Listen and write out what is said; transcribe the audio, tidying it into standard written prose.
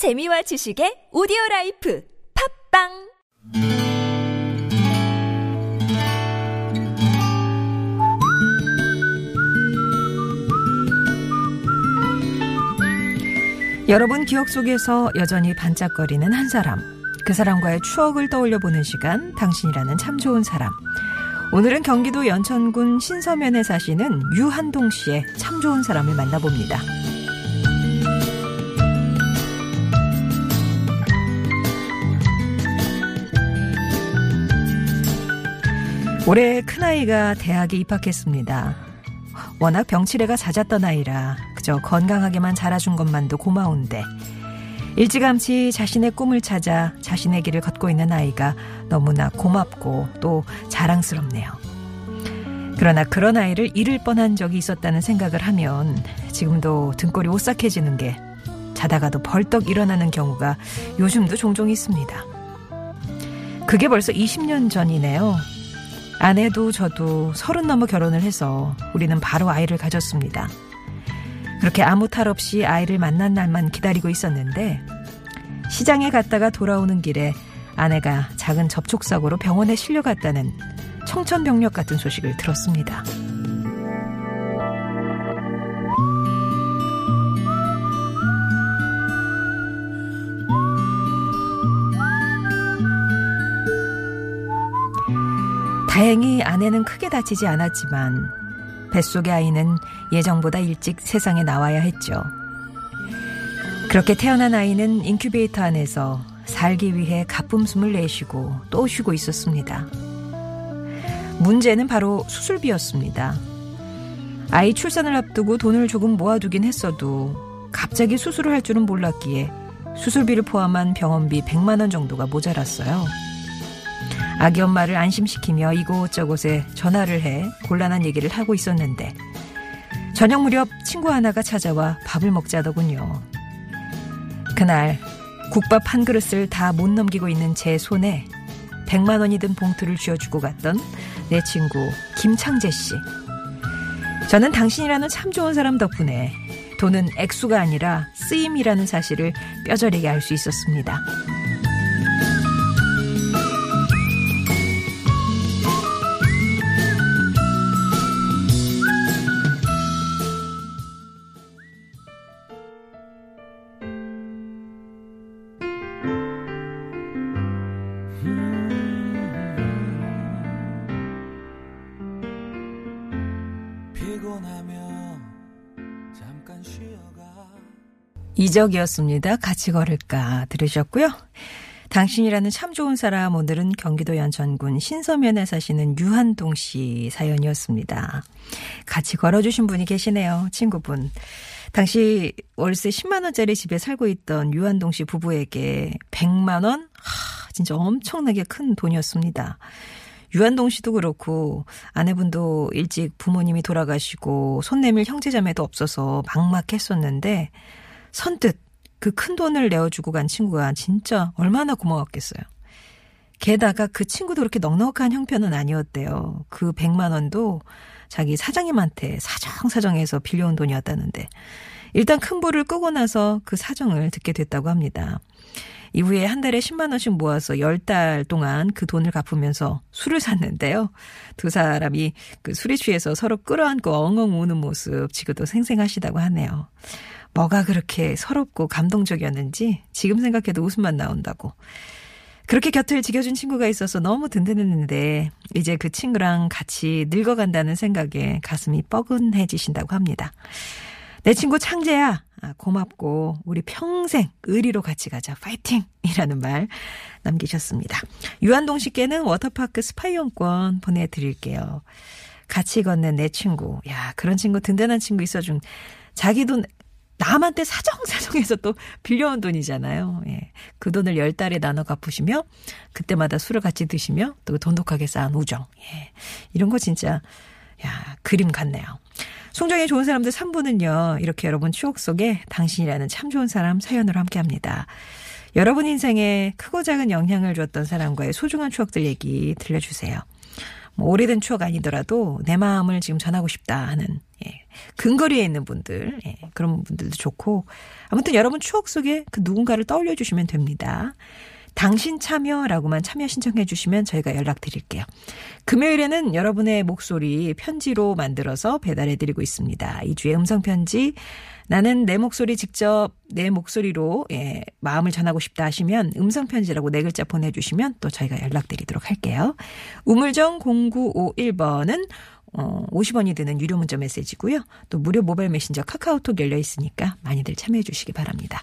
재미와 지식의 오디오라이프 팝빵 여러분 기억 속에서 여전히 반짝거리는 한 사람, 그 사람과의 추억을 떠올려보는 시간, 당신이라는 참 좋은 사람. 오늘은 경기도 연천군 신서면에 사시는 유한동 씨의 참 좋은 사람을 만나봅니다. 올해 큰아이가 대학에 입학했습니다. 워낙 병치레가 잦았던 아이라 그저 건강하게만 자라준 것만도 고마운데 일찌감치 자신의 꿈을 찾아 자신의 길을 걷고 있는 아이가 너무나 고맙고 또 자랑스럽네요. 그러나 그런 아이를 잃을 뻔한 적이 있었다는 생각을 하면 지금도 등골이 오싹해지는 게 자다가도 벌떡 일어나는 경우가 요즘도 종종 있습니다. 그게 벌써 20년 전이네요. 아내도 저도 30 넘어 결혼을 해서 우리는 바로 아이를 가졌습니다. 그렇게 아무 탈 없이 아이를 만난 날만 기다리고 있었는데 시장에 갔다가 돌아오는 길에 아내가 작은 접촉사고로 병원에 실려갔다는 청천벽력 같은 소식을 들었습니다. 다행히 아내는 크게 다치지 않았지만 뱃속의 아이는 예정보다 일찍 세상에 나와야 했죠. 그렇게 태어난 아이는 인큐베이터 안에서 살기 위해 가품숨을 내쉬고 또 쉬고 있었습니다. 문제는 바로 수술비였습니다. 아이 출산을 앞두고 돈을 조금 모아두긴 했어도 갑자기 수술을 할 줄은 몰랐기에 수술비를 포함한 병원비 100만 원 정도가 모자랐어요. 아기 엄마를 안심시키며 이곳저곳에 전화를 해 곤란한 얘기를 하고 있었는데 저녁 무렵 친구 하나가 찾아와 밥을 먹자더군요. 그날 국밥 한 그릇을 다 못 넘기고 있는 제 손에 100만 원이 든 봉투를 쥐어주고 갔던 내 친구 김창재 씨. 저는 당신이라는 참 좋은 사람 덕분에 돈은 액수가 아니라 쓰임이라는 사실을 뼈저리게 알 수 있었습니다. 이적이었습니다. 같이 걸을까 들으셨고요. 당신이라는 참 좋은 사람, 오늘은 경기도 연천군 신서면에 사시는 유한동 씨 사연이었습니다. 같이 걸어주신 분이 계시네요. 친구분. 당시 월세 10만 원짜리 집에 살고 있던 유한동 씨 부부에게 100만 원? 진짜 엄청나게 큰 돈이었습니다. 유한동 씨도 그렇고 아내분도 일찍 부모님이 돌아가시고 손 내밀 형제자매도 없어서 막막했었는데 선뜻 그 큰 돈을 내어주고 간 친구가 진짜 얼마나 고마웠겠어요. 게다가 그 친구도 그렇게 넉넉한 형편은 아니었대요. 그 100만 원도 자기 사장님한테 사정사정해서 빌려온 돈이었다는데 일단 큰 불을 끄고 나서 그 사정을 듣게 됐다고 합니다. 이후에 한 달에 10만 원씩 모아서 10달 동안 그 돈을 갚으면서 술을 샀는데요. 두 사람이 그 술에 취해서 서로 끌어안고 엉엉 우는 모습 지금도 생생하시다고 하네요. 뭐가 그렇게 서럽고 감동적이었는지 지금 생각해도 웃음만 나온다고. 그렇게 곁을 지켜준 친구가 있어서 너무 든든했는데 이제 그 친구랑 같이 늙어간다는 생각에 가슴이 뻐근해지신다고 합니다. 내 친구 창재야, 고맙고 우리 평생 의리로 같이 가자, 파이팅! 이라는 말 남기셨습니다. 유한동 씨께는 워터파크 스파이용권 보내드릴게요. 같이 걷는 내 친구, 야 그런 친구, 든든한 친구 있어준, 자기 돈 남한테 사정사정해서 또 빌려온 돈이잖아요. 예. 그 돈을 10달에 나눠 갚으시며 그때마다 술을 같이 드시며 또 돈독하게 쌓은 우정. 예. 이런 거 진짜 야 그림 같네요. 송정의 좋은 사람들 3부는요. 이렇게 여러분 추억 속에 당신이라는 참 좋은 사람 사연으로 함께합니다. 여러분 인생에 크고 작은 영향을 줬던 사람과의 소중한 추억들 얘기 들려주세요. 뭐 오래된 추억 아니더라도 내 마음을 지금 전하고 싶다 하는 예, 근거리에 있는 분들 예, 그런 분들도 좋고 아무튼 여러분 추억 속에 그 누군가를 떠올려 주시면 됩니다. 당신 참여라고만 참여 신청해 주시면 저희가 연락드릴게요. 금요일에는 여러분의 목소리 편지로 만들어서 배달해 드리고 있습니다. 2주의 음성편지 나는 내 목소리 직접 내 목소리로 예, 마음을 전하고 싶다 하시면 음성편지라고 4글자 보내주시면 또 저희가 연락드리도록 할게요. 우물정 0951번은 50원이 드는 유료 문자 메시지고요. 또 무료 모바일 메신저 카카오톡 열려 있으니까 많이들 참여해 주시기 바랍니다.